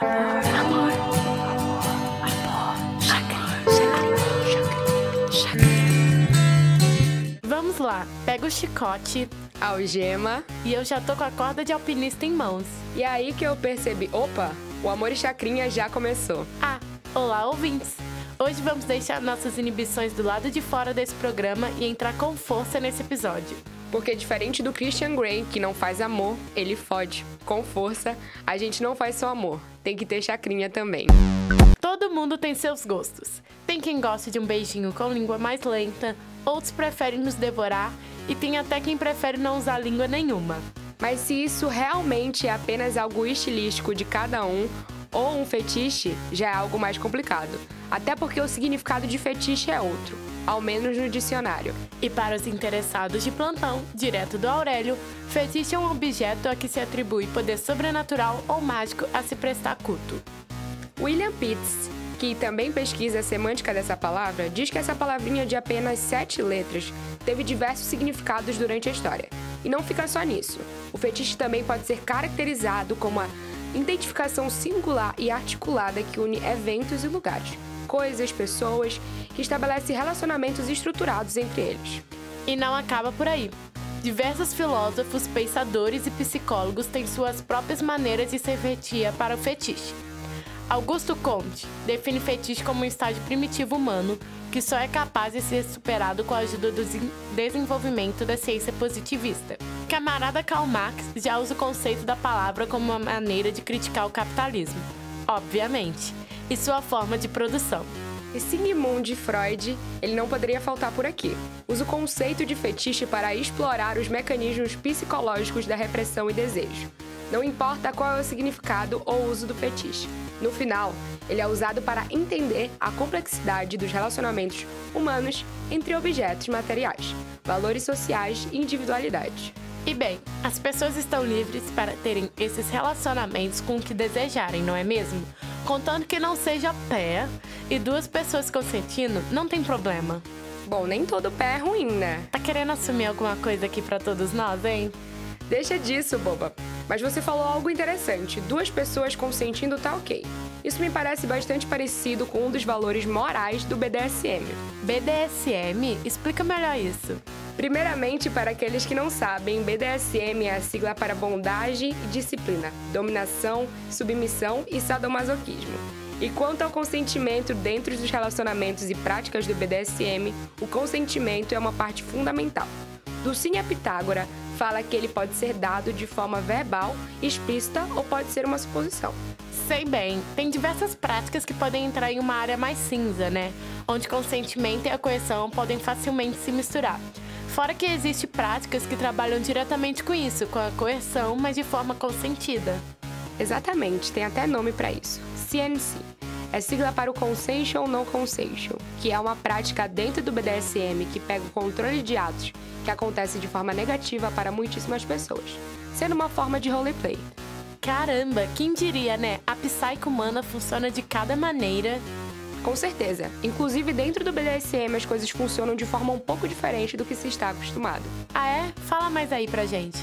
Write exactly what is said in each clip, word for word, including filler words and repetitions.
Amor, amor, chacrinha, chacrinha, chacrinha. Vamos lá, pega o chicote, algema, e eu já tô com a corda de alpinista em mãos. E aí que eu percebi, opa, o Amor e Chacrinha já começou. Ah, olá ouvintes! Hoje vamos deixar nossas inibições do lado de fora desse programa e entrar com força nesse episódio. Porque diferente do Christian Grey, que não faz amor, ele fode. Com força, a gente não faz só amor, tem que ter chacrinha também. Todo mundo tem seus gostos. Tem quem gosta de um beijinho com língua mais lenta, outros preferem nos devorar e tem até quem prefere não usar língua nenhuma. Mas se isso realmente é apenas algo estilístico de cada um, ou um fetiche, já é algo mais complicado. Até porque o significado de fetiche é outro, ao menos no dicionário. E para os interessados de plantão, direto do Aurélio, fetiche é um objeto a que se atribui poder sobrenatural ou mágico a se prestar culto. William Pitts, que também pesquisa a semântica dessa palavra, diz que essa palavrinha de apenas sete letras teve diversos significados durante a história. E não fica só nisso. O fetiche também pode ser caracterizado como a identificação singular e articulada que une eventos e lugares, coisas, pessoas, que estabelece relacionamentos estruturados entre eles. E não acaba por aí. Diversos filósofos, pensadores e psicólogos têm suas próprias maneiras de se referir para o fetiche. Augusto Comte define fetiche como um estágio primitivo humano que só é capaz de ser superado com a ajuda do desenvolvimento da ciência positivista. Camarada Karl Marx já usa o conceito da palavra como uma maneira de criticar o capitalismo, obviamente, e sua forma de produção. E Sigmund Freud, ele não poderia faltar por aqui. Usa o conceito de fetiche para explorar os mecanismos psicológicos da repressão e desejo. Não importa qual é o significado ou uso do fetiche. No final, ele é usado para entender a complexidade dos relacionamentos humanos entre objetos materiais, valores sociais e individualidade. E bem, as pessoas estão livres para terem esses relacionamentos com o que desejarem, não é mesmo? Contando que não seja pé e duas pessoas consentindo, não tem problema. Bom, nem todo pé é ruim, né? Tá querendo assumir alguma coisa aqui pra todos nós, hein? Deixa disso, boba. Mas você falou algo interessante, duas pessoas consentindo tá ok. Isso me parece bastante parecido com um dos valores morais do B D S M. B D S M? Explica melhor isso. Primeiramente, para aqueles que não sabem, B D S M é a sigla para bondage e disciplina, dominação, submissão e sadomasoquismo. E quanto ao consentimento dentro dos relacionamentos e práticas do B D S M, o consentimento é uma parte fundamental. Dulcinha Pitágora fala que ele pode ser dado de forma verbal, explícita ou pode ser uma suposição. Sei bem, tem diversas práticas que podem entrar em uma área mais cinza, né? Onde consentimento e a coerção podem facilmente se misturar. Fora que existem práticas que trabalham diretamente com isso, com a coerção, mas de forma consentida. Exatamente, tem até nome para isso. C N C. É sigla para o Consensual Non Consensual, que é uma prática dentro do B D S M que pega o controle de atos que acontece de forma negativa para muitíssimas pessoas, sendo uma forma de roleplay. Caramba, quem diria, né? A psique humana funciona de cada maneira. Com certeza. Inclusive, dentro do B D S M, as coisas funcionam de forma um pouco diferente do que se está acostumado. Ah, é? Fala mais aí pra gente.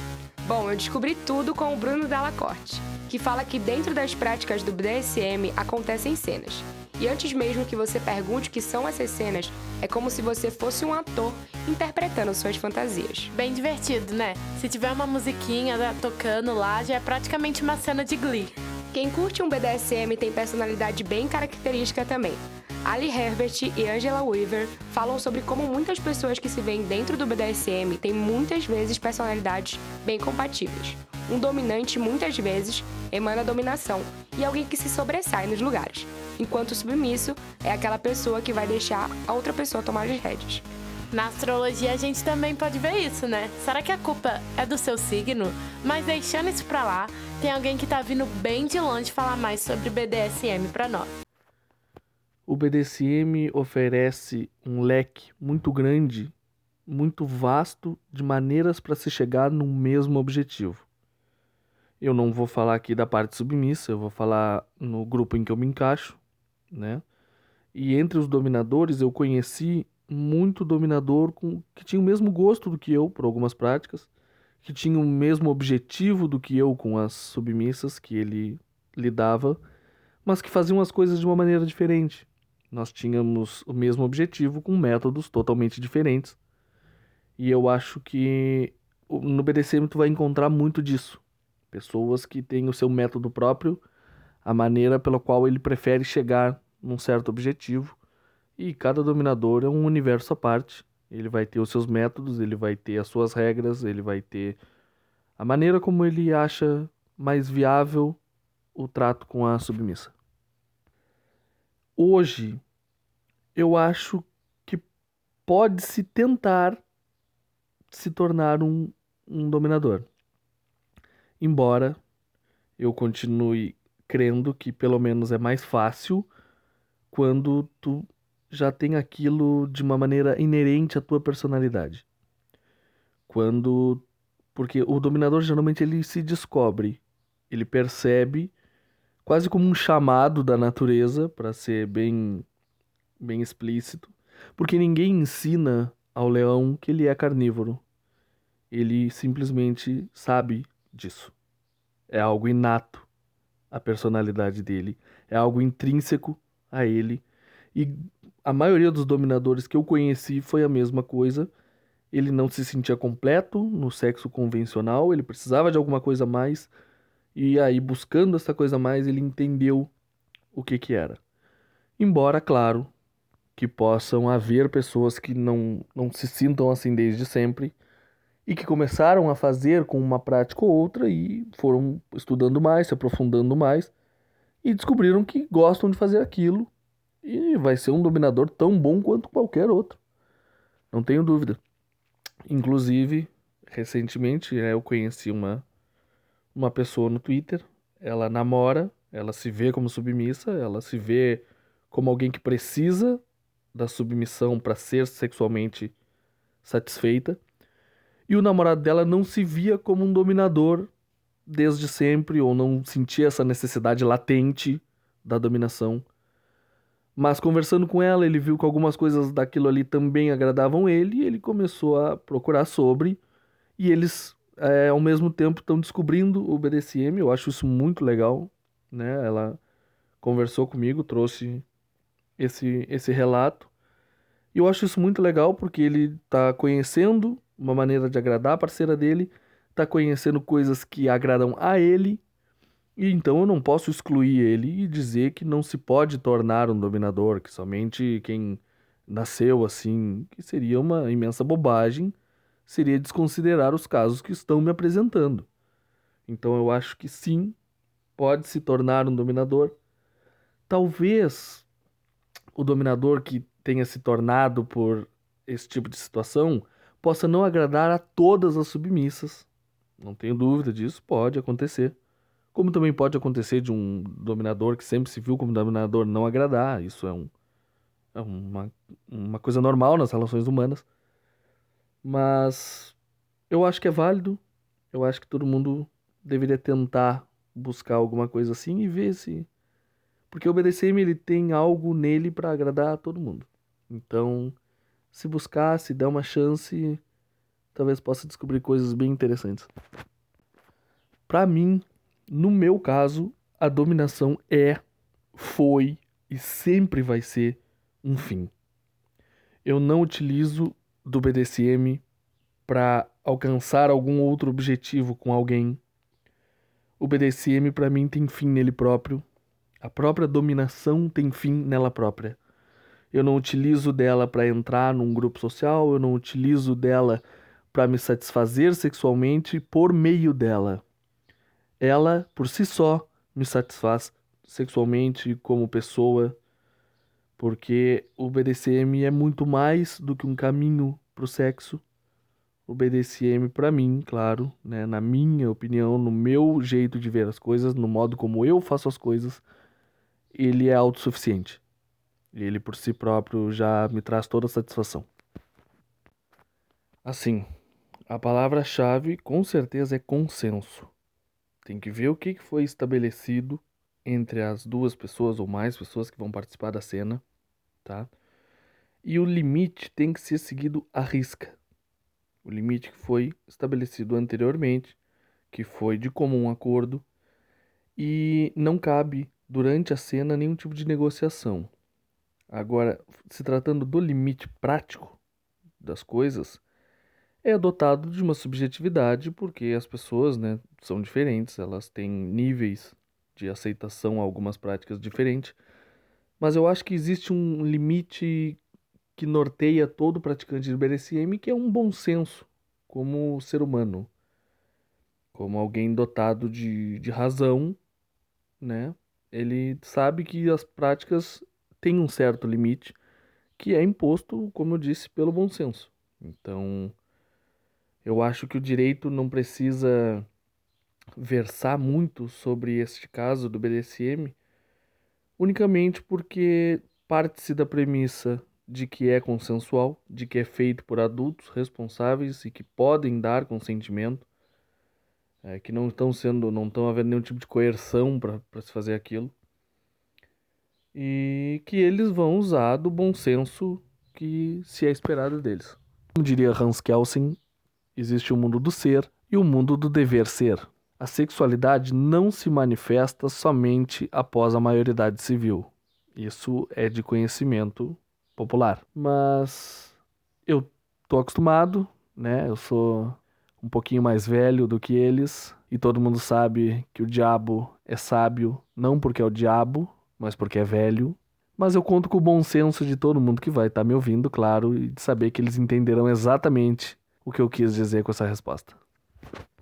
Bom, eu descobri tudo com o Bruno Dallacorte, que fala que dentro das práticas do B D S M acontecem cenas. E antes mesmo que você pergunte o que são essas cenas, é como se você fosse um ator interpretando suas fantasias. Bem divertido, né? Se tiver uma musiquinha tocando lá, já é praticamente uma cena de Glee. Quem curte um B D S M tem personalidade bem característica também. Ali Herbert e Angela Weaver falam sobre como muitas pessoas que se veem dentro do B D S M têm muitas vezes personalidades bem compatíveis. Um dominante muitas vezes emana dominação e alguém que se sobressai nos lugares, enquanto o submisso é aquela pessoa que vai deixar a outra pessoa tomar as rédeas. Na astrologia a gente também pode ver isso, né? Será que a culpa é do seu signo? Mas deixando isso pra lá, tem alguém que tá vindo bem de longe falar mais sobre B D S M pra nós. O B D S M oferece um leque muito grande, muito vasto, de maneiras para se chegar no mesmo objetivo. Eu não vou falar aqui da parte submissa, eu vou falar no grupo em que eu me encaixo, né? E entre os dominadores eu conheci muito dominador com, que tinha o mesmo gosto do que eu, por algumas práticas, que tinha o mesmo objetivo do que eu com as submissas que ele lidava, mas que faziam as coisas de uma maneira diferente. Nós tínhamos o mesmo objetivo com métodos totalmente diferentes. E eu acho que no B D S M tu vai encontrar muito disso. Pessoas que têm o seu método próprio, a maneira pela qual ele prefere chegar num certo objetivo. E cada dominador é um universo à parte. Ele vai ter os seus métodos, ele vai ter as suas regras, ele vai ter a maneira como ele acha mais viável o trato com a submissa. Hoje, eu acho que pode-se tentar se tornar um, um dominador. Embora eu continue crendo que pelo menos é mais fácil quando tu já tem aquilo de uma maneira inerente à tua personalidade. Quando, porque o dominador geralmente ele se descobre, ele percebe quase como um chamado da natureza, para ser bem, bem explícito, porque ninguém ensina ao leão que ele é carnívoro. Ele simplesmente sabe disso. É algo inato à personalidade dele, é algo intrínseco a ele. E a maioria dos dominadores que eu conheci foi a mesma coisa. Ele não se sentia completo no sexo convencional, ele precisava de alguma coisa a mais. E aí, buscando essa coisa a mais, ele entendeu o que que era. Embora, claro, que possam haver pessoas que não, não se sintam assim desde sempre e que começaram a fazer com uma prática ou outra e foram estudando mais, se aprofundando mais e descobriram que gostam de fazer aquilo. E vai ser um dominador tão bom quanto qualquer outro. Não tenho dúvida. Inclusive, recentemente, né, eu conheci uma, uma pessoa no Twitter. Ela namora, ela se vê como submissa, ela se vê como alguém que precisa da submissão para ser sexualmente satisfeita. E o namorado dela não se via como um dominador desde sempre, ou não sentia essa necessidade latente da dominação. Mas conversando com ela, ele viu que algumas coisas daquilo ali também agradavam ele, e ele começou a procurar sobre, e eles, é, ao mesmo tempo, estão descobrindo o B D S M. Eu acho isso muito legal, né? Ela conversou comigo, trouxe esse, esse relato, e eu acho isso muito legal, porque ele está conhecendo uma maneira de agradar a parceira dele, está conhecendo coisas que agradam a ele. E então eu não posso excluir ele e dizer que não se pode tornar um dominador, que somente quem nasceu assim, que seria uma imensa bobagem, seria desconsiderar os casos que estão me apresentando. Então eu acho que sim, pode se tornar um dominador. Talvez o dominador que tenha se tornado por esse tipo de situação possa não agradar a todas as submissas. Não tenho dúvida disso, pode acontecer. Como também pode acontecer de um dominador que sempre se viu como dominador não agradar. Isso é, um, é uma, uma coisa normal nas relações humanas. Mas eu acho que é válido. Eu acho que todo mundo deveria tentar buscar alguma coisa assim e ver se... Porque o B D S M ele tem algo nele para agradar a todo mundo. Então, se buscar, se der uma chance, talvez possa descobrir coisas bem interessantes. Para mim... No meu caso, a dominação é, foi e sempre vai ser um fim. Eu não utilizo do B D S M para alcançar algum outro objetivo com alguém. O B D S M, para mim, tem fim nele próprio. A própria dominação tem fim nela própria. Eu não utilizo dela para entrar num grupo social, eu não utilizo dela para me satisfazer sexualmente por meio dela. Ela, por si só, me satisfaz sexualmente como pessoa, porque o B D S M é muito mais do que um caminho para o sexo. O B D S M, para mim, claro, né, na minha opinião, no meu jeito de ver as coisas, no modo como eu faço as coisas, ele é autossuficiente. Ele, por si próprio, já me traz toda a satisfação. Assim, a palavra-chave, com certeza, é consenso. Tem que ver o que foi estabelecido entre as duas pessoas ou mais pessoas que vão participar da cena, tá? E o limite tem que ser seguido à risca. O limite que foi estabelecido anteriormente, que foi de comum acordo, e não cabe durante a cena nenhum tipo de negociação. Agora, se tratando do limite prático das coisas, é dotado de uma subjetividade, porque as pessoas, né, são diferentes, elas têm níveis de aceitação a algumas práticas diferentes, mas eu acho que existe um limite que norteia todo praticante de B D S M, que é um bom senso, como ser humano, como alguém dotado de, de razão, né? Ele sabe que as práticas têm um certo limite, que é imposto, como eu disse, pelo bom senso. Então, eu acho que o direito não precisa versar muito sobre este caso do B D S M, unicamente porque parte-se da premissa de que é consensual, de que é feito por adultos responsáveis e que podem dar consentimento, é, que não estão sendo, não estão havendo nenhum tipo de coerção para se fazer aquilo, e que eles vão usar do bom senso que se é esperado deles. Como diria Hans Kelsen, existe o mundo do ser e o mundo do dever ser. A sexualidade não se manifesta somente após a maioridade civil. Isso é de conhecimento popular. Mas eu tô acostumado, né? Eu sou um pouquinho mais velho do que eles, e todo mundo sabe que o diabo é sábio, não porque é o diabo, mas porque é velho. Mas eu conto com o bom senso de todo mundo que vai estar me ouvindo, claro, e de saber que eles entenderão exatamente o que eu quis dizer com essa resposta.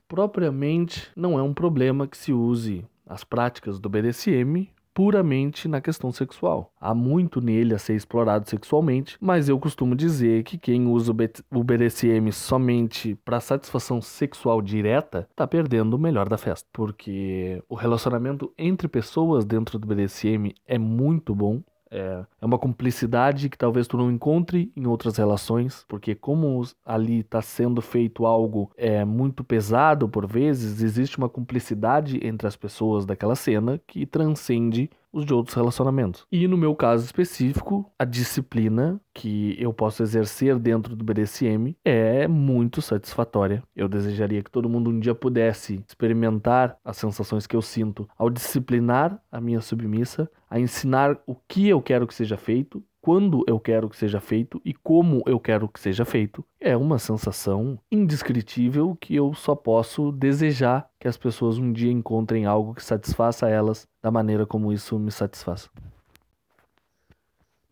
Propriamente, não é um problema que se use as práticas do B D S M puramente na questão sexual. Há muito nele a ser explorado sexualmente, mas eu costumo dizer que quem usa o B D S M somente para satisfação sexual direta está perdendo o melhor da festa, porque o relacionamento entre pessoas dentro do B D S M é muito bom. É uma cumplicidade que talvez tu não encontre em outras relações, porque como ali está sendo feito algo é, muito pesado por vezes, existe uma cumplicidade entre as pessoas daquela cena que transcende os de outros relacionamentos. E no meu caso específico, a disciplina que eu posso exercer dentro do B D S M é muito satisfatória. Eu desejaria que todo mundo um dia pudesse experimentar as sensações que eu sinto ao disciplinar a minha submissa, a ensinar o que eu quero que seja feito, quando eu quero que seja feito e como eu quero que seja feito. É uma sensação indescritível que eu só posso desejar que as pessoas um dia encontrem algo que satisfaça elas da maneira como isso me satisfaz.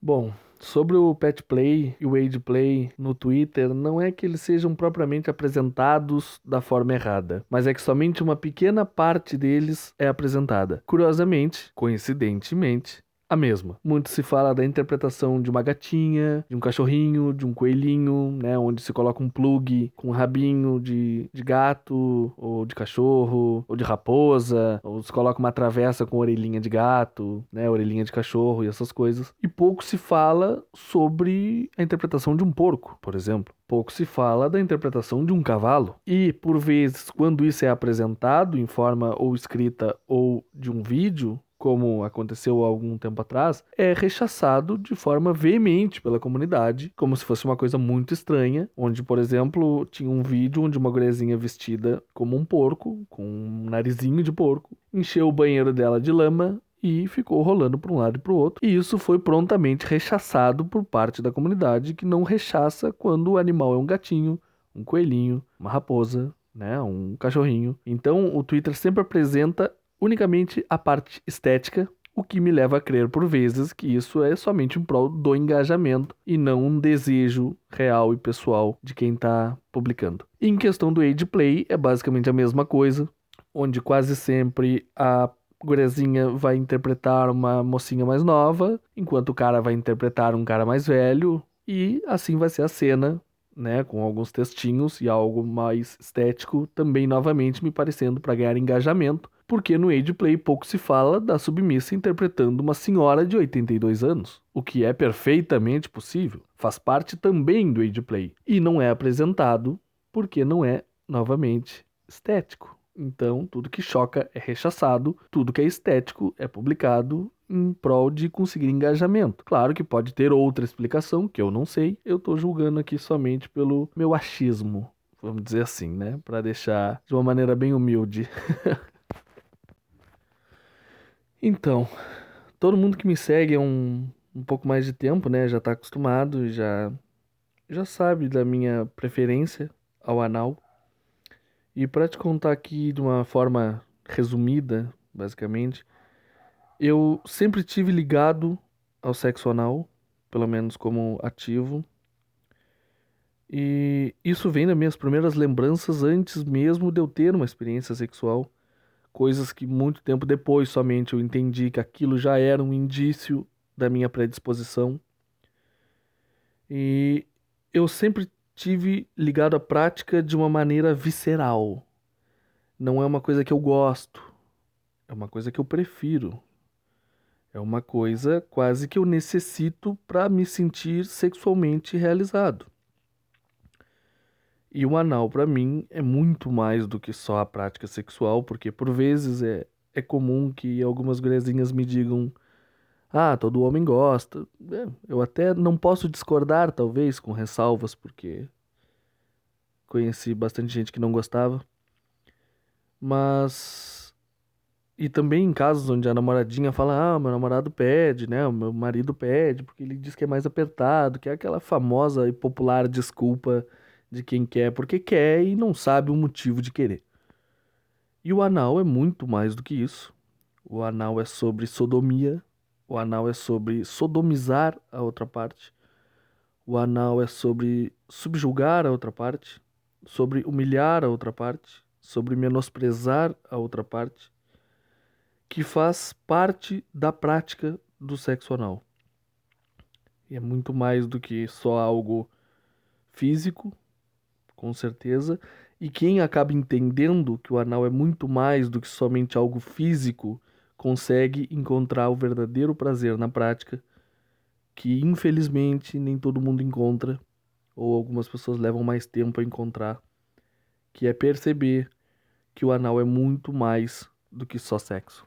Bom, sobre o PetPlay e o AgePlay no Twitter, não é que eles sejam propriamente apresentados da forma errada, mas é que somente uma pequena parte deles é apresentada. Curiosamente, coincidentemente, a mesma. Muito se fala da interpretação de uma gatinha, de um cachorrinho, de um coelhinho, né? Onde se coloca um plug com um rabinho de, de gato, ou de cachorro, ou de raposa, ou se coloca uma travessa com orelhinha de gato, né? Orelhinha de cachorro e essas coisas. E pouco se fala sobre a interpretação de um porco, por exemplo. Pouco se fala da interpretação de um cavalo. E, por vezes, quando isso é apresentado em forma ou escrita ou de um vídeo, como aconteceu há algum tempo atrás, é rechaçado de forma veemente pela comunidade, como se fosse uma coisa muito estranha, onde, por exemplo, tinha um vídeo onde uma guriazinha vestida como um porco, com um narizinho de porco, encheu o banheiro dela de lama e ficou rolando para um lado e para o outro. E isso foi prontamente rechaçado por parte da comunidade, que não rechaça quando o animal é um gatinho, um coelhinho, uma raposa, né, um cachorrinho. Então, o Twitter sempre apresenta unicamente a parte estética, o que me leva a crer por vezes que isso é somente em prol do engajamento e não um desejo real e pessoal de quem está publicando. Em questão do AgePlay, é basicamente a mesma coisa, onde quase sempre a guriazinha vai interpretar uma mocinha mais nova, enquanto o cara vai interpretar um cara mais velho, e assim vai ser a cena, né, com alguns textinhos e algo mais estético, também novamente me parecendo para ganhar engajamento, porque no AgePlay pouco se fala da submissa interpretando uma senhora de oitenta e dois anos, o que é perfeitamente possível, faz parte também do AgePlay, e não é apresentado porque não é, novamente, estético. Então, tudo que choca é rechaçado, tudo que é estético é publicado em prol de conseguir engajamento. Claro que pode ter outra explicação, que eu não sei, eu estou julgando aqui somente pelo meu achismo, vamos dizer assim, né? Para deixar de uma maneira bem humilde. Então, todo mundo que me segue há um, um pouco mais de tempo, né, já tá acostumado, já, já sabe da minha preferência ao anal. E para te contar aqui de uma forma resumida, basicamente, eu sempre tive ligado ao sexo anal, pelo menos como ativo. E isso vem das minhas primeiras lembranças antes mesmo de eu ter uma experiência sexual. Coisas que muito tempo depois somente eu entendi que aquilo já era um indício da minha predisposição. E eu sempre tive ligado à prática de uma maneira visceral. Não é uma coisa que eu gosto, é uma coisa que eu prefiro. É uma coisa quase que eu necessito para me sentir sexualmente realizado. E o anal, para mim, é muito mais do que só a prática sexual, porque por vezes é, é comum que algumas guriazinhas me digam: ah, todo homem gosta. É, eu até não posso discordar, talvez, com ressalvas, porque conheci bastante gente que não gostava. Mas... E também em casos onde a namoradinha fala: ah, meu namorado pede, né? O meu marido pede, porque ele diz que é mais apertado, que é aquela famosa e popular desculpa de quem quer porque quer e não sabe o motivo de querer. E o anal é muito mais do que isso. O anal é sobre sodomia. O anal é sobre sodomizar a outra parte. O anal é sobre subjugar a outra parte. Sobre humilhar a outra parte. Sobre menosprezar a outra parte. Que faz parte da prática do sexo anal. E é muito mais do que só algo físico, com certeza, e quem acaba entendendo que o anal é muito mais do que somente algo físico, consegue encontrar o verdadeiro prazer na prática, que infelizmente nem todo mundo encontra, ou algumas pessoas levam mais tempo a encontrar, que é perceber que o anal é muito mais do que só sexo.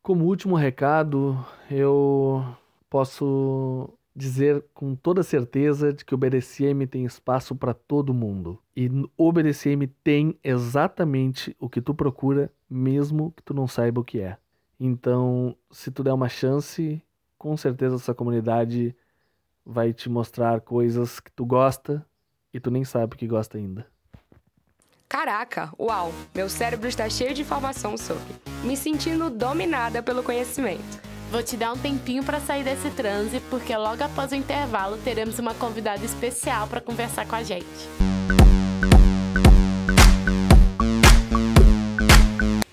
Como último recado, eu posso dizer com toda certeza de que o B D S M tem espaço para todo mundo. E o B D S M tem exatamente o que tu procura, mesmo que tu não saiba o que é. Então, se tu der uma chance, com certeza essa comunidade vai te mostrar coisas que tu gosta e tu nem sabe que gosta ainda. Caraca, uau! Meu cérebro está cheio de informação sobre. Me sentindo dominada pelo conhecimento. Vou te dar um tempinho para sair desse transe, porque logo após o intervalo teremos uma convidada especial para conversar com a gente.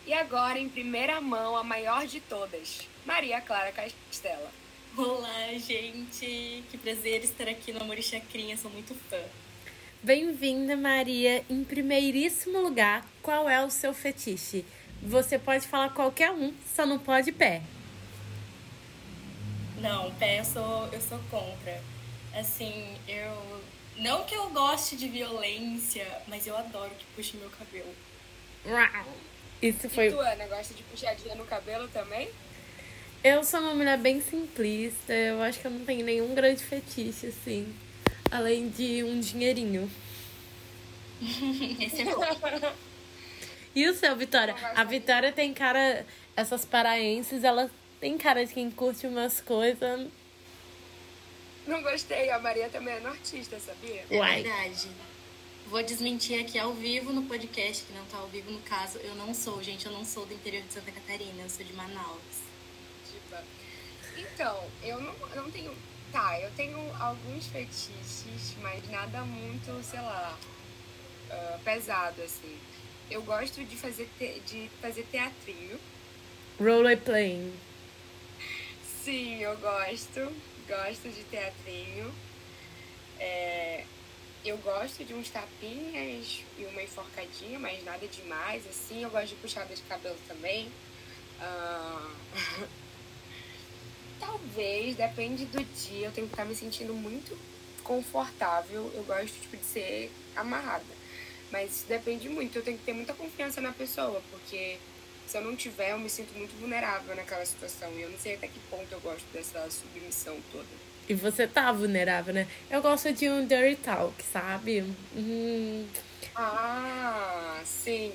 E agora, em primeira mão, a maior de todas, Maria Clara Castela. Olá, gente! Que prazer estar aqui no Amor e Chacrinha, sou muito fã. Bem-vinda, Maria. Em primeiríssimo lugar, qual é o seu fetiche? Você pode falar qualquer um, só não pode pé. Não, pé eu sou, eu sou contra. Assim, eu... Não que eu goste de violência, mas eu adoro que puxe meu cabelo. Isso foi... E tu, Ana, gosta de puxadinha no cabelo também? Eu sou uma mulher bem simplista. Eu acho que eu não tenho nenhum grande fetiche, assim. Além de um dinheirinho. Esse é bom. E o seu, Vitórya? A Vitórya tem cara... Essas paraenses, elas... Tem cara de quem curte umas coisas. Não gostei, a Maria também é uma artista, sabia? É verdade. Vou desmentir aqui ao vivo no podcast, que não tá ao vivo no caso. Eu não sou, gente, eu não sou do interior de Santa Catarina, eu sou de Manaus. Tipo, então, eu não, não tenho... Tá, eu tenho alguns fetiches, mas nada muito, sei lá, uh, pesado, assim. Eu gosto de fazer, te, de fazer teatrinho. Roleplaying. Sim, eu gosto, gosto de teatrinho, é, eu gosto de uns tapinhas e uma enforcadinha, mas nada demais, assim, eu gosto de puxada de cabelo também, ah, talvez, depende do dia, eu tenho que estar me sentindo muito confortável, eu gosto tipo, de ser amarrada, mas isso depende muito, eu tenho que ter muita confiança na pessoa, porque... Se eu não tiver, eu me sinto muito vulnerável naquela situação. E eu não sei até que ponto eu gosto dessa submissão toda. E você tá vulnerável, né? Eu gosto de um dirty talk, sabe? Hum. Ah, sim.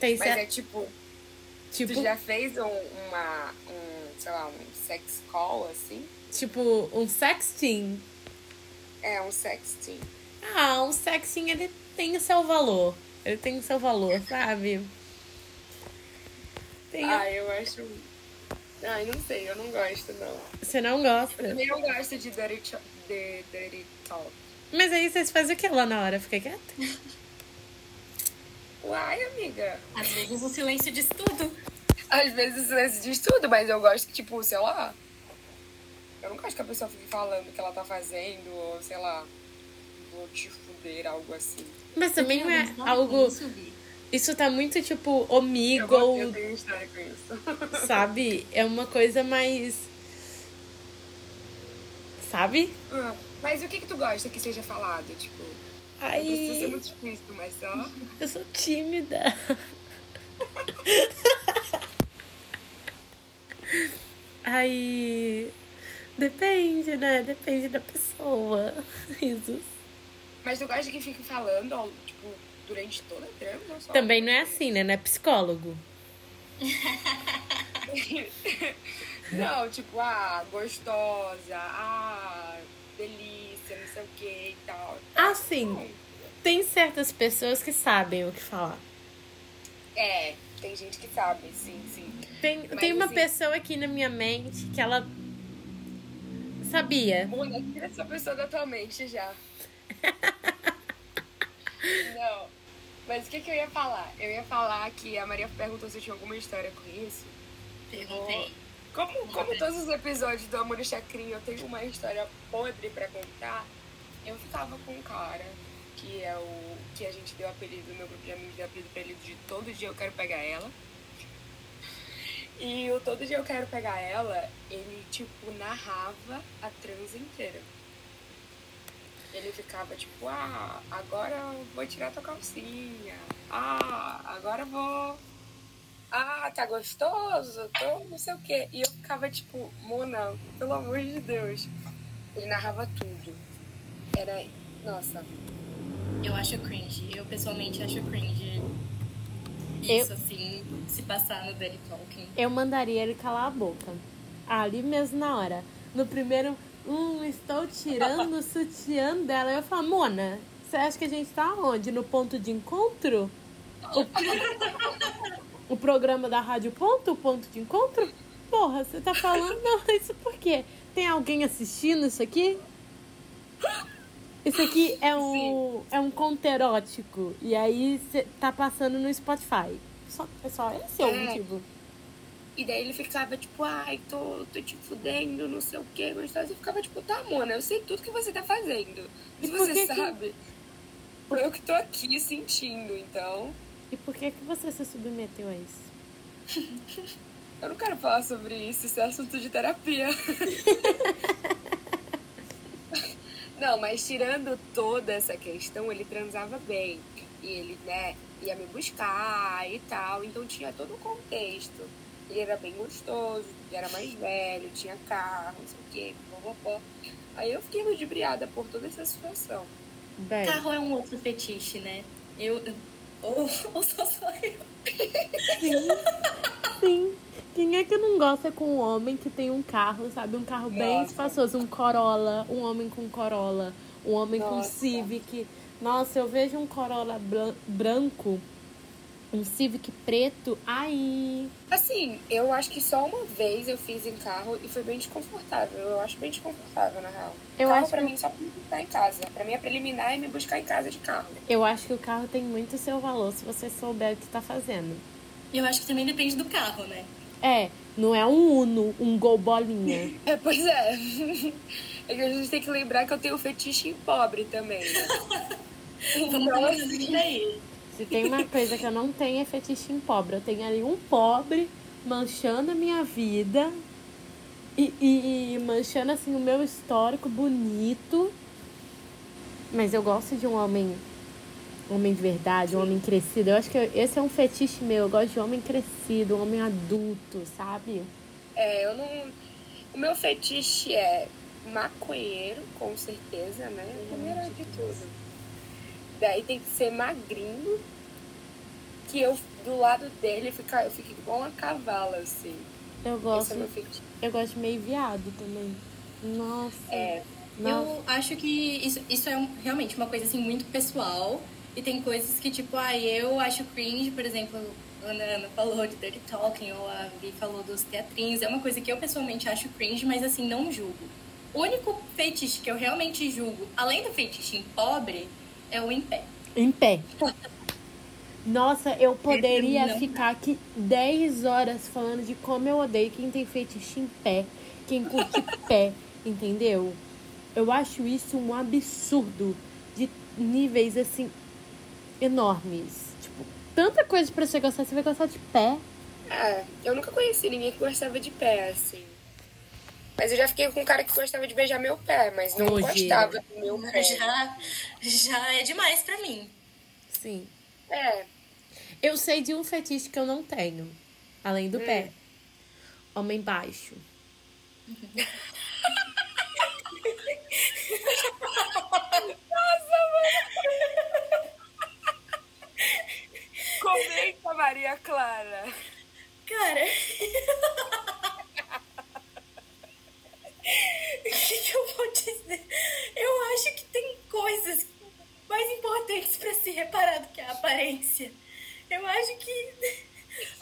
Tem Mas ser... é tipo... Tipo, tu já fez um, uma, um, sei lá, um sex call, assim? Tipo, um sexting? É, um sexting. Ah, um sexting, ele tem o seu valor. Ele tem o seu valor, sabe? Tem ah, a... eu acho... Ah, não sei, eu não gosto, não. Você não gosta? Eu também não gosto de dirty, de dirty talk. Mas aí vocês fazem o que lá na hora? Fica quieta? Uai, amiga. Às vezes o silêncio diz tudo. Às vezes o silêncio diz tudo, mas eu gosto que, tipo, sei lá... Eu não gosto que a pessoa fique falando o que ela tá fazendo, ou, sei lá, vou te fuder, algo assim. Mas também não é algo... Isso tá muito, tipo, amigo. Eu, eu tenho história com isso. Sabe? É uma coisa mais... Sabe? Ah, mas o que que tu gosta que seja falado, tipo... Ai... Eu preciso ser muito difícil, mas só... Eu sou tímida. Ai... Depende, né? Depende da pessoa. Risos. Mas tu gosta que fique falando, ó, tipo, durante toda a trama? Só... Também não é assim, né? Não é psicólogo. Não, tipo, ah, gostosa, ah, delícia, não sei o que e tal. Ah, sim. Tem certas pessoas que sabem o que falar. É, tem gente que sabe, sim, sim. Tem, Mas, tem uma assim... pessoa aqui na minha mente que ela... Sabia. Mona, tira essa pessoa da tua mente já. Não. Mas o que que eu ia falar? Eu ia falar que a Maria perguntou se eu tinha alguma história com isso. Perguntei. Como, como todos os episódios do Amor e Chacrinha eu tenho uma história podre pra contar, eu ficava com um cara, que é o que a gente deu apelido, meu grupo de amigos deu apelido pra ele de Todo Dia Eu Quero Pegar Ela. E o Todo Dia Eu Quero Pegar Ela, ele, tipo, narrava a transa inteira. Ele ficava, tipo, ah, agora vou tirar tua calcinha. Ah, agora vou... Ah, tá gostoso, tô não sei o quê. E eu ficava, tipo, Mona, pelo amor de Deus. Ele narrava tudo. Era... Nossa. Eu acho cringe. Eu, pessoalmente, acho cringe... Isso, eu, assim, se passar no Dirty Talking. Eu mandaria ele calar a boca. Ali mesmo na hora. No primeiro, hum, estou tirando o sutiã dela. Eu falo, Mona, você acha que a gente tá onde? No ponto de encontro? O, o programa da Rádio Ponto? O ponto de encontro? Porra, você tá falando isso por quê? Tem alguém assistindo isso aqui? Isso aqui é um, é um conto erótico. E aí cê tá passando no Spotify. Só, só esse é o motivo. E daí ele ficava tipo, ai, tô, tô te fudendo, não sei o quê. Gostosa. Eu ficava tipo, tá, Mona, eu sei tudo que você tá fazendo. E você que sabe. Que... Eu que tô aqui sentindo, então. E por que que você se submeteu a isso? Eu não quero falar sobre isso. Isso é assunto de terapia. Não, mas tirando toda essa questão, ele transava bem. E ele, né, ia me buscar e tal. Então tinha todo o contexto. Ele era bem gostoso, ele era mais velho, tinha carro, não sei o quê, popopó. Aí eu fiquei ludibriada por toda essa situação. Bem. Carro é um outro fetiche, né? Eu... Ou oh, só sou eu. Sim, sim. Quem é que não gosta com um homem que tem um carro, sabe? Um carro bem espaçoso, um Corolla, um homem com Corolla, um homem Nossa. com Civic. Nossa, eu vejo um Corolla branco, um Civic preto, ai... Assim, eu acho que só uma vez eu fiz em carro e foi bem desconfortável. Eu acho bem desconfortável, na real. Eu carro acho pra que... mim só pra me buscar em casa. Pra mim é preliminar e me buscar em casa de carro. Eu acho que o carro tem muito seu valor se você souber o que tá fazendo. Eu acho que também depende do carro, né? É, não é um Uno, um Gol Bolinha. É, pois é. É que a gente tem que lembrar que eu tenho um fetiche em pobre também. Né? Então, assim, se tem uma coisa que eu não tenho é fetiche em pobre. Eu tenho ali um pobre manchando a minha vida e, e, e manchando assim o meu histórico bonito. Mas eu gosto de um homem, homem de verdade, um homem crescido. Eu acho que eu, esse é um fetiche meu. Eu gosto de homem crescido, homem adulto, sabe? É, eu não... O meu fetiche é maconheiro, com certeza, né? Primeiro de tudo. Daí tem que ser magrinho, que eu do lado dele fica, eu fico igual uma cavala, assim. Eu gosto, eu, eu gosto meio viado também. Nossa. É. Nossa. Eu acho que isso, isso é um, realmente uma coisa, assim, muito pessoal. E tem coisas que, tipo, ah, eu acho cringe, por exemplo, a Ana falou de dirty talking, ou a Vi falou dos teatrinhos. É uma coisa que eu pessoalmente acho cringe, mas, assim, não julgo. O único feitiço que eu realmente julgo, além do feitiço em pobre, é o em pé. Em pé. Nossa, eu poderia não. ficar aqui dez horas falando de como eu odeio quem tem feitiço em pé, quem curte pé, entendeu? Eu acho isso um absurdo de níveis, assim, enormes. Tipo, tanta coisa pra você gostar, você vai gostar de pé. Ah, eu nunca conheci ninguém que gostava de pé, assim. Mas eu já fiquei com um cara que gostava de beijar meu pé, mas não Hoje. gostava do meu pé. Já, já é demais pra mim. Sim. É. Eu sei de um fetiche que eu não tenho, além do hum. pé. Homem baixo. Uhum. Nossa, mano. Comenta, Maria Clara. Cara... O que, que eu vou dizer? Eu acho que tem coisas mais importantes pra se reparar do que a aparência. Eu acho que,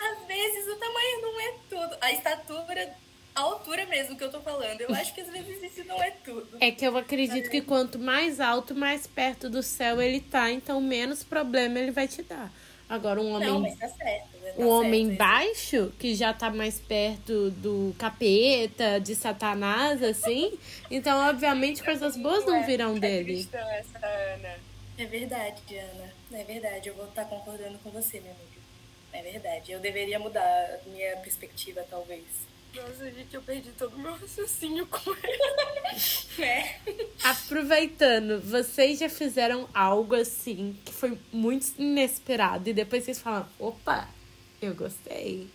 às vezes, o tamanho não é tudo. A estatura, a altura mesmo que eu tô falando. Eu acho que, às vezes, isso não é tudo. É que eu acredito que quanto mais alto, mais perto do céu ele tá. Então, menos problema ele vai te dar. Agora, um homem, não, mas tá certo, tá um certo, homem é. baixo, que já tá mais perto do capeta, de Satanás, assim. Então, obviamente, coisas boas não virão é, dele. É, cristã, essa Ana. É verdade, Ana. É verdade. Eu vou estar concordando com você, minha amiga. É verdade. Eu deveria mudar a minha perspectiva, talvez. Nossa, gente, eu perdi todo o meu raciocínio com ela. É. Aproveitando, vocês já fizeram algo assim que foi muito inesperado e depois vocês falam, opa, eu gostei.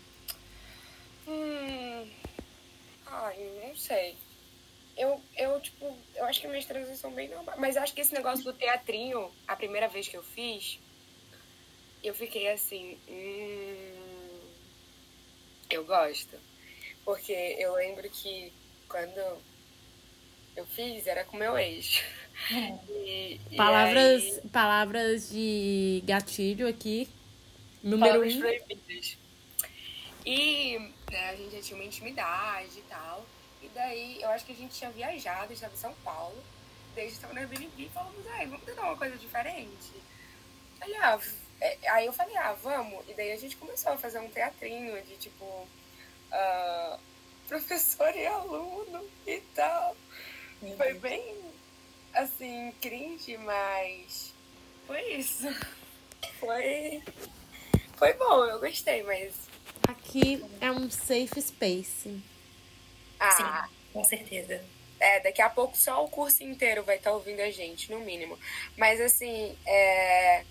Hum. Ai, não sei. Eu, eu tipo, eu acho que minhas transições são bem normais. Mas acho que esse negócio do teatrinho, a primeira vez que eu fiz, eu fiquei assim, hum, eu gosto. Porque eu lembro que quando eu fiz, era com meu ex. E, palavras, e aí... palavras de gatilho aqui. Número um. Proibidas. E né, a gente já tinha uma intimidade e tal. E daí, eu acho que a gente tinha viajado, a gente estava em São Paulo. Daí a gente estava no Airbnb e falamos, ai, vamos tentar uma coisa diferente. Aí, ah, aí eu falei, ah, vamos. E daí a gente começou a fazer um teatrinho de, tipo... Uh, professor e aluno e tal. Meu foi Deus. Bem, assim, cringe, mas foi isso. Foi, foi bom, eu gostei, mas... Aqui é um safe space. Ah, sim, com certeza. É, daqui a pouco só o curso inteiro vai estar ouvindo a gente, no mínimo. Mas, assim, é...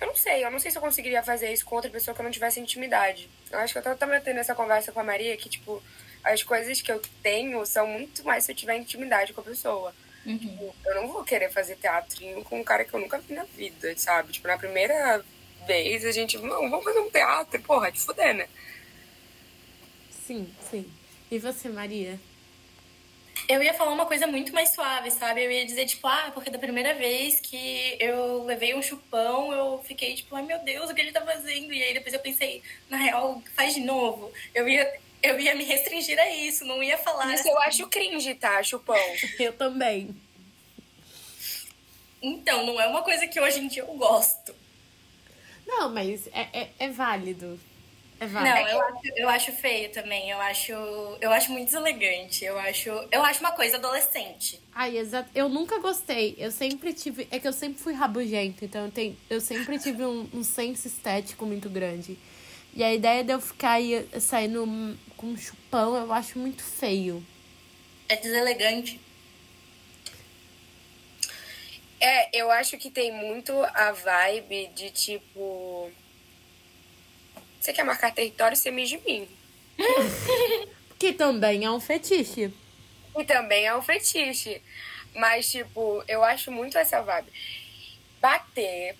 Eu não sei, eu não sei se eu conseguiria fazer isso com outra pessoa que eu não tivesse intimidade. Eu acho que eu tava tendo essa conversa com a Maria, que, tipo, as coisas que eu tenho são muito mais se eu tiver intimidade com a pessoa. Uhum. Tipo, eu não vou querer fazer teatrinho com um cara que eu nunca vi na vida, sabe? Tipo, na primeira vez a gente, não, vamos fazer um teatro, porra, te fuder, né? Sim, sim. E você, Maria? Eu ia falar uma coisa muito mais suave, sabe? Eu ia dizer, tipo, ah, porque da primeira vez que eu levei um chupão, eu fiquei, tipo, ai, meu Deus, o que ele tá fazendo? E aí depois eu pensei, na real, faz de novo. Eu ia, eu ia me restringir a isso, não ia falar... Isso assim. Eu acho cringe, tá, chupão? Eu também. Então, não é uma coisa que hoje em dia eu gosto. Não, mas é, é, é válido. Não, eu acho, eu acho feio também. Eu acho, eu acho muito deselegante. Eu acho, eu acho uma coisa adolescente. Ai, exato. Eu nunca gostei. Eu sempre tive... É que eu sempre fui rabugenta. Então, eu, tenho, eu sempre tive um, um senso estético muito grande. E a ideia de eu ficar aí, saindo com um chupão, eu acho muito feio. É deselegante. É, eu acho que tem muito a vibe de, tipo... Você quer marcar território, você mija em mim. Que também é um fetiche. Que também é um fetiche. Mas, tipo, eu acho muito essa vibe. Bater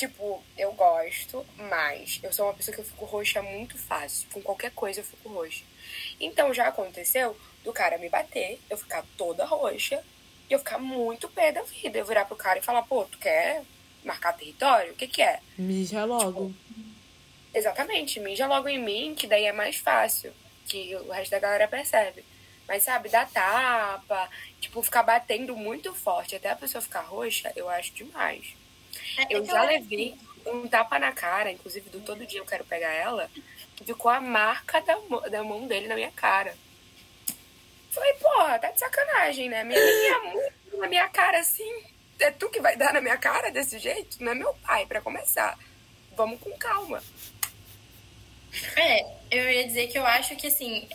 Tipo, eu gosto, mas eu sou uma pessoa que eu fico roxa muito fácil. Com qualquer coisa eu fico roxa. Então já aconteceu do cara me bater, eu ficar toda roxa e eu ficar muito pé da vida. Eu virar pro cara e falar, pô, tu quer marcar território? O que que é? Mija logo. Tipo, exatamente, mija logo em mim, que daí é mais fácil. Que o resto da galera percebe. Mas, sabe, dar tapa, tipo, ficar batendo muito forte até a pessoa ficar roxa, eu acho demais. É, eu já levei um tapa na cara, inclusive, do Todo Dia Eu Quero Pegar Ela, que ficou a marca da, da mão dele na minha cara. Falei, porra, tá de sacanagem, né? Minha mãe na minha cara, assim, é tu que vai dar na minha cara desse jeito? Não é meu pai, pra começar. Vamos com calma. É, eu ia dizer que eu acho que, assim,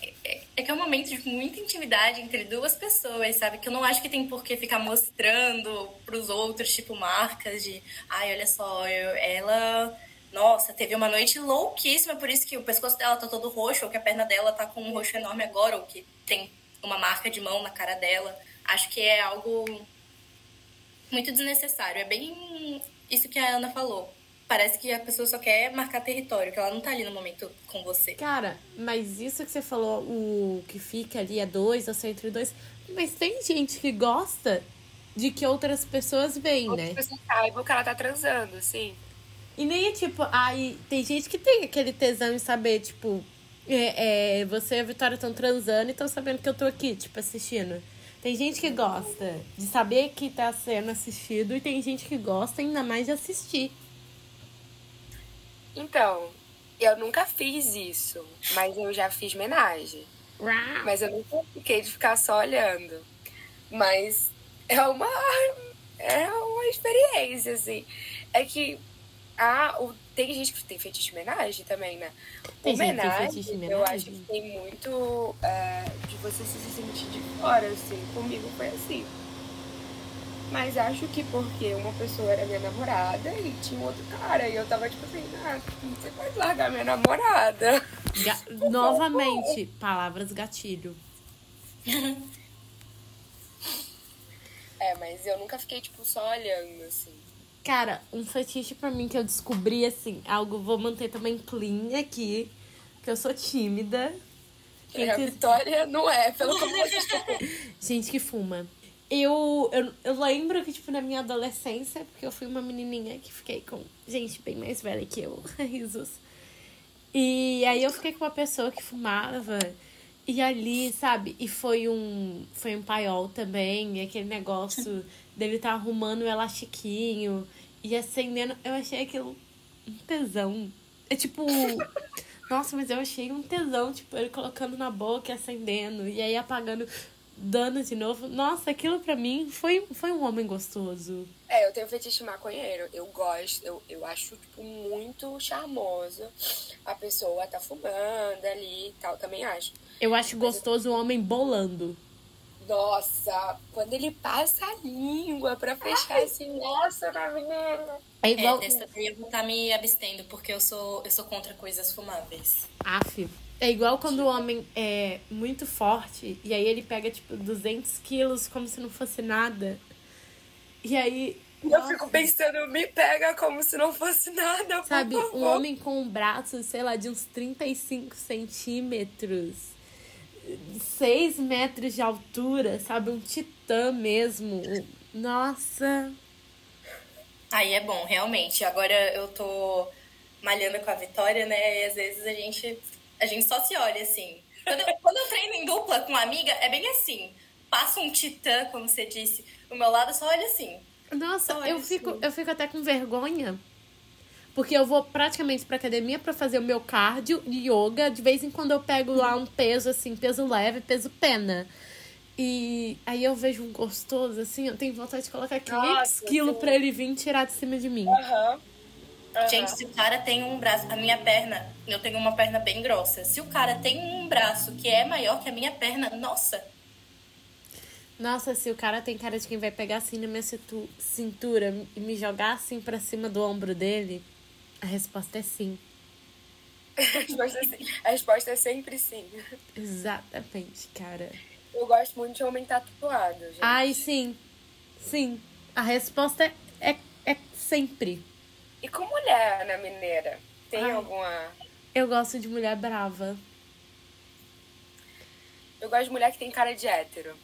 é que é um momento de muita intimidade entre duas pessoas, sabe? Que eu não acho que tem por que ficar mostrando pros outros, tipo, marcas de... Ai, olha só, eu, ela... Nossa, teve uma noite louquíssima, por isso que o pescoço dela tá todo roxo, ou que a perna dela tá com um roxo enorme agora, ou que tem uma marca de mão na cara dela. Acho que é algo muito desnecessário. É bem isso que a Ana falou. Parece que a pessoa só quer marcar território, que ela não tá ali no momento com você. Cara, mas isso que você falou, o que fica ali é dois, ou só entre dois. Mas tem gente que gosta de que outras pessoas veem, outras né? Outras pessoas saibam que ela tá transando, sim. E nem é tipo, aí tem gente que tem aquele tesão em saber, tipo, é, é, você e a Vitórya estão transando e estão sabendo que eu tô aqui, tipo, assistindo. Tem gente que gosta de saber que tá sendo assistido e tem gente que gosta ainda mais de assistir. Então, eu nunca fiz isso, mas eu já fiz homenagem. Mas eu nunca fiquei de ficar só olhando. Mas é uma, é uma experiência, assim. É que ah, o, tem gente que tem fetiche homenagem também, né? Tem homenagem, gente tem eu acho que tem muito uh, de você se sentir de fora, assim. Comigo foi assim. Mas acho que porque uma pessoa era minha namorada e tinha um outro cara. E eu tava tipo assim, ah, você pode largar minha namorada. Ga- Novamente, palavras gatilho. É, mas eu nunca fiquei, tipo, só olhando, assim. Cara, um fetiche pra mim que eu descobri, assim, algo... Vou manter também clean aqui, que eu sou tímida. Gente... A Vitórya não é, pelo contrário. Gente que fuma. Eu, eu, eu lembro que, tipo, na minha adolescência, porque eu fui uma menininha que fiquei com gente bem mais velha que eu, risos. E aí eu fiquei com uma pessoa que fumava, e ali, sabe, e foi um, foi um paiol também, e aquele negócio dele tá arrumando o elastiquinho e acendendo, eu achei aquilo um tesão. É tipo... Nossa, mas eu achei um tesão, tipo, ele colocando na boca e acendendo, e aí apagando... Dando de novo. Nossa, aquilo pra mim foi, foi um homem gostoso. É, eu tenho fetiche maconheiro. Eu gosto, eu, eu acho, tipo, muito charmoso. A pessoa tá fumando ali e tal, também acho. Eu acho gostoso eu... o homem bolando. Nossa, quando ele passa a língua pra fechar assim, nossa, na menina. É, igual... é dessa vez eu tá me abstendo, porque eu sou, eu sou contra coisas fumáveis. Aff. É igual quando o homem é muito forte e aí ele pega, tipo, duzentos quilos como se não fosse nada. E aí... Nossa. Eu fico pensando, me pega como se não fosse nada, por sabe, favor. Um homem com um braço, sei lá, de uns trinta e cinco centímetros, seis metros de altura, sabe? Um titã mesmo. Nossa! Aí é bom, realmente. Agora eu tô malhando com a Vitórya, né? E às vezes a gente... A gente só se olha, assim. Quando eu, quando eu treino em dupla com uma amiga, é bem assim. Passa um titã, como você disse, do meu lado, só olha assim. Nossa, olha eu, assim. Fico, eu fico até com vergonha. Porque eu vou praticamente pra academia pra fazer o meu cardio e yoga. De vez em quando eu pego lá um peso, assim, peso leve, peso pena. E aí eu vejo um gostoso, assim, eu tenho vontade de colocar quinhentos quilos pra ele vir tirar de cima de mim. Aham. Uhum. Uhum. Gente, se o cara tem um braço... A minha perna... Eu tenho uma perna bem grossa. Se o cara tem um braço que é maior que a minha perna... Nossa! Nossa, se o cara tem cara de quem vai pegar assim na minha cintura e me jogar assim pra cima do ombro dele... A resposta é sim. A resposta é, sim. A resposta é sempre sim. Exatamente, cara. Eu gosto muito de homem tatuado, gente. Ai, sim. Sim. A resposta é, é, é sempre... E com mulher, né, mineira? Tem Ai, alguma... Eu gosto de mulher brava. Eu gosto de mulher que tem cara de hétero.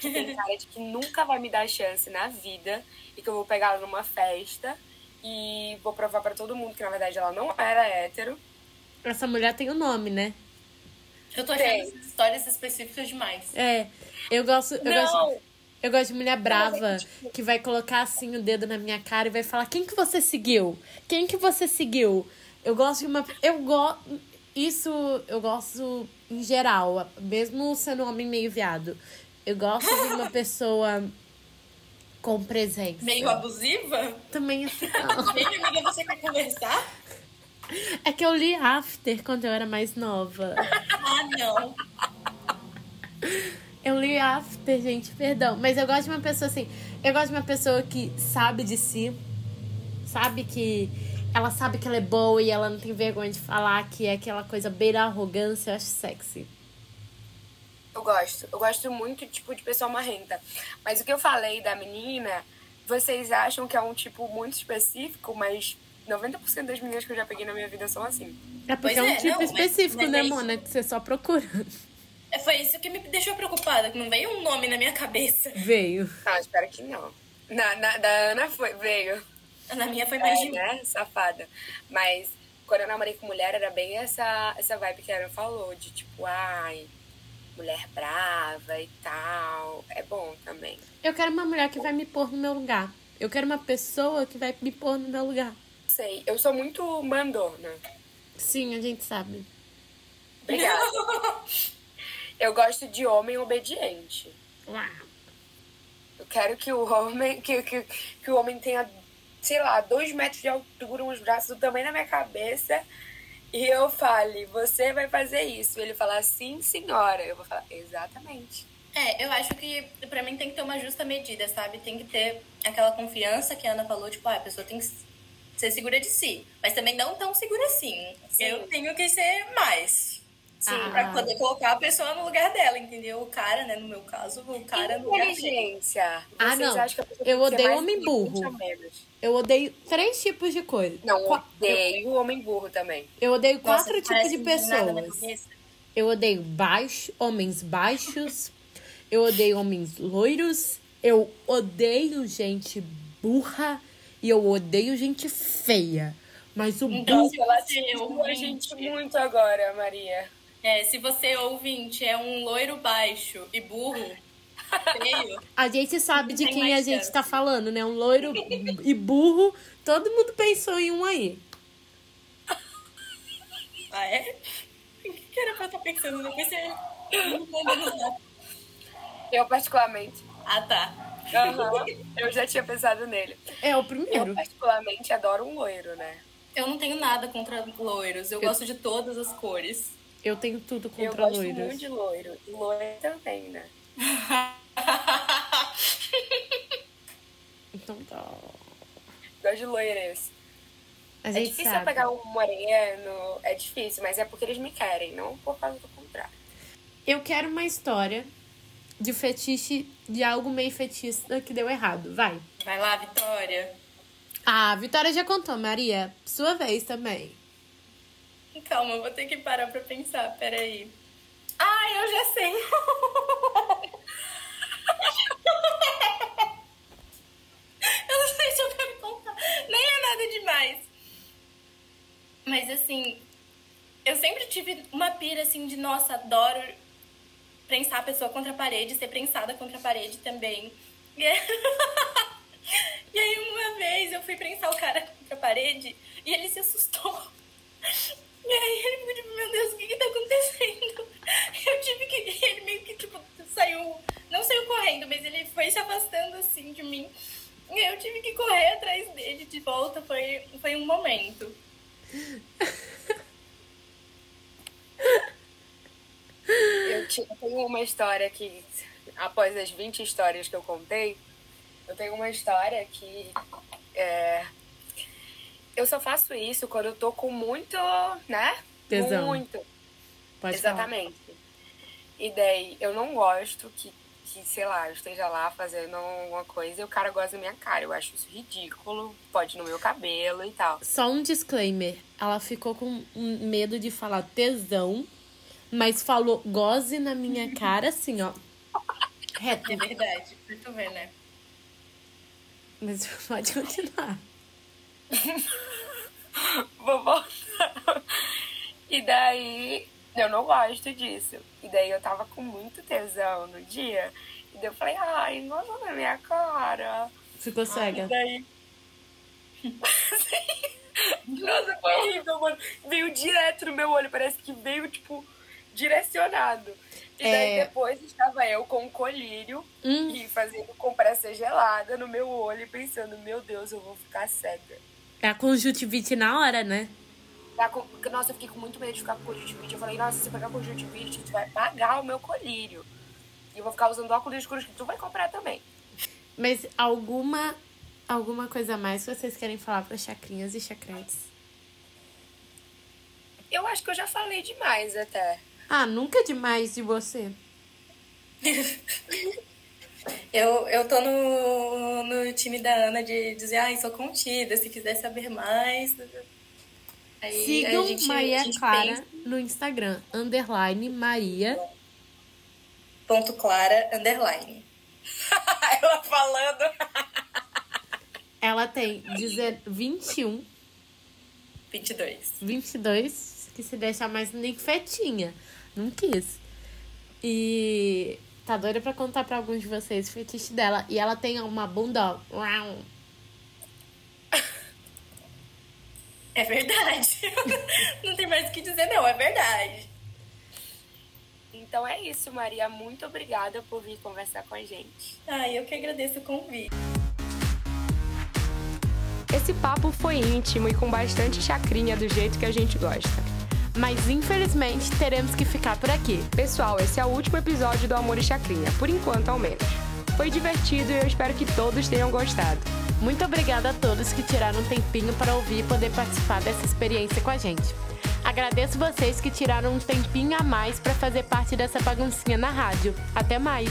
Que tem cara de que nunca vai me dar chance na vida. E que eu vou pegar ela numa festa e vou provar pra todo mundo que, na verdade, ela não era hétero. Essa mulher tem o um nome, né? Eu tô achando essas histórias específicas demais. É. Eu gosto... Eu não! Gosto... Eu gosto de mulher brava, que vai colocar assim o dedo na minha cara e vai falar, quem que você seguiu? Quem que você seguiu? Eu gosto de uma... Eu gosto... Isso eu gosto em geral, mesmo sendo um homem meio viado. Eu gosto de uma pessoa com presença. Meio abusiva? Também assim. Meio amiga, você quer conversar? É que eu li After quando eu era mais nova. Ah, não. Eu li After, gente, perdão. Mas eu gosto de uma pessoa assim... Eu gosto de uma pessoa que sabe de si. Sabe que... Ela sabe que ela é boa e ela não tem vergonha de falar, que é aquela coisa beira arrogância. Eu acho sexy. Eu gosto. Eu gosto muito, tipo, de pessoa marrenta. Mas o que eu falei da menina... Vocês acham que é um tipo muito específico, mas... noventa por cento das meninas que eu já peguei na minha vida são assim. É porque é, é um tipo não, específico, mas, mas né, é Mona? Que você só procura... Foi isso que me deixou preocupada, que não veio um nome na minha cabeça. Veio. Ah, espero que não. Na, na, da Ana foi, veio. Na minha foi mais é, de né? Safada. Mas quando eu namorei com mulher, era bem essa, essa vibe que a Ana falou, de tipo, ai, mulher brava e tal. É bom também. Eu quero uma mulher que vai me pôr no meu lugar. Eu quero uma pessoa que vai me pôr no meu lugar. Sei, eu sou muito mandona. Sim, a gente sabe. Obrigada. Eu gosto de homem obediente. Uau. Eu quero que o homem que, que, que o homem tenha, sei lá, dois metros de altura, uns braços do tamanho da minha cabeça. E eu fale, você vai fazer isso. E ele falar, sim, senhora. Eu vou falar, exatamente. É, eu acho que pra mim tem que ter uma justa medida, sabe? Tem que ter aquela confiança que a Ana falou, tipo, ah, a pessoa tem que ser segura de si. Mas também não tão segura assim. Sim. Eu tenho que ser mais... Sim, ah. pra poder colocar a pessoa no lugar dela, entendeu? O cara, né? No meu caso, o cara no lugar dela. Inteligência. Ah, não. Que eu odeio homem burro. Eu odeio três tipos de coisa. Não, eu odeio homem burro também. Eu odeio Nossa, quatro tipos de pessoas. Eu odeio baixo, homens baixos. Eu odeio homens loiros. Eu odeio gente burra. E eu odeio gente feia. Mas o então, burro... Você ouve a gente muito agora, Maria. É, se você ouvinte é um loiro baixo e burro, feio... A gente sabe de quem a gente tá falando, né? Um loiro e burro, todo mundo pensou em um aí. Ah, é? O que era pra eu estar pensando? Não pensei... Eu particularmente. Ah, tá. Uhum. Eu já tinha pensado nele. É, o primeiro. Eu particularmente adoro um loiro, né? Eu não tenho nada contra loiros. Eu, eu gosto de todas as cores. Eu tenho tudo contra loiros. Eu gosto muito de loiro. E loiro também, né? Então tá. Gosto de loiras. É difícil sabe. Eu pegar um moreno. É difícil, mas é porque eles me querem. Não por causa do contrário. Eu quero uma história de fetiche, de algo meio fetichista que deu errado. Vai. Vai lá, Vitórya. Ah, a Vitórya já contou, Maria. Sua vez também. Calma, eu vou ter que parar pra pensar. Peraí. Ah, eu já sei. Eu não sei se eu quero contar. Nem é nada demais. Mas, assim, eu sempre tive uma pira, assim, de, nossa, adoro prensar a pessoa contra a parede, ser prensada contra a parede também. E aí uma vez eu fui prensar o cara contra a parede e ele se assustou. E aí ele me disse, meu Deus, o que que tá acontecendo? Eu tive que... Ele meio que, tipo, saiu... Não saiu correndo, mas ele foi se afastando, assim, de mim. E aí eu tive que correr atrás dele de volta. Foi, foi um momento. Eu tenho uma história que, após as vinte histórias que eu contei, eu tenho uma história que é, eu só faço isso quando eu tô com muito, né? Tesão. Muito. Pode Exatamente. Falar. E daí, eu não gosto que, que, sei lá, eu esteja lá fazendo alguma coisa e o cara gosta da minha cara. Eu acho isso ridículo, pode no meu cabelo e tal. Só um disclaimer, ela ficou com medo de falar tesão, mas falou goze na minha cara assim, ó. Reto. É verdade, pra tu ver, né? Mas pode continuar. Vou voltar. E daí... eu não gosto disso. E daí eu tava com muito tesão no dia. E daí eu falei, ai, engolou na minha cara. Ficou cega. E daí... Nossa, foi horrível, mano. Veio direto no meu olho. Parece que veio, tipo, direcionado. E daí é... depois estava eu com um colírio. Hum. E fazendo compressa gelada no meu olho. E pensando, meu Deus, eu vou ficar cega. É a conjuntivite na hora, né? Nossa, eu fiquei com muito medo de ficar com conjuntivite. Eu falei, nossa, se eu pegar conjuntivite, tu vai pagar o meu colírio. E eu vou ficar usando óculos escuros que tu vai comprar também. Mas alguma, alguma coisa mais que vocês querem falar para chacrinhas e chacretes? Eu acho que eu já falei demais até. Ah, nunca é demais de você. Eu, eu tô no, no time da Ana de dizer, ai, sou contida, se quiser saber mais... Aí, sigam gente, Maria Clara pensa... no Instagram, underline Maria. Ponto Clara, underline. Ela falando. Ela tem vinte e um. vinte e dois. vinte e dois, que se deixar mais nem fetinha. Não quis. E tá doida pra contar pra alguns de vocês o fetiche dela. E ela tem uma bunda, ó. Uau. É verdade. Não tem mais o que dizer, não. É verdade. Então é isso, Maria. Muito obrigada por vir conversar com a gente. Ah, eu que agradeço o convite. Esse papo foi íntimo e com bastante chacrinha do jeito que a gente gosta. Mas, infelizmente, teremos que ficar por aqui. Pessoal, esse é o último episódio do Amor e Chacrinha. Por enquanto, ao menos. Foi divertido e eu espero que todos tenham gostado. Muito obrigada a todos que tiraram um tempinho para ouvir e poder participar dessa experiência com a gente. Agradeço vocês que tiraram um tempinho a mais para fazer parte dessa baguncinha na rádio. Até mais!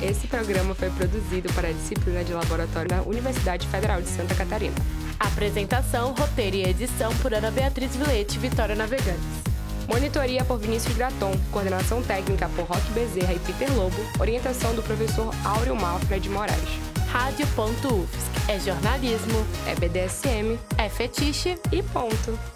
Esse programa foi produzido para a disciplina de laboratório da Universidade Federal de Santa Catarina. Apresentação, roteiro e edição por Anna Beatriz Vilete e Vitórya Navegantes. Monitoria por Vinícius Graton, coordenação técnica por Roque Bezerra e Peter Lobo, orientação do professor Áureo Mafra de Moraes. Rádio Ponto U F S C. É jornalismo, é B D S M, é fetiche e ponto.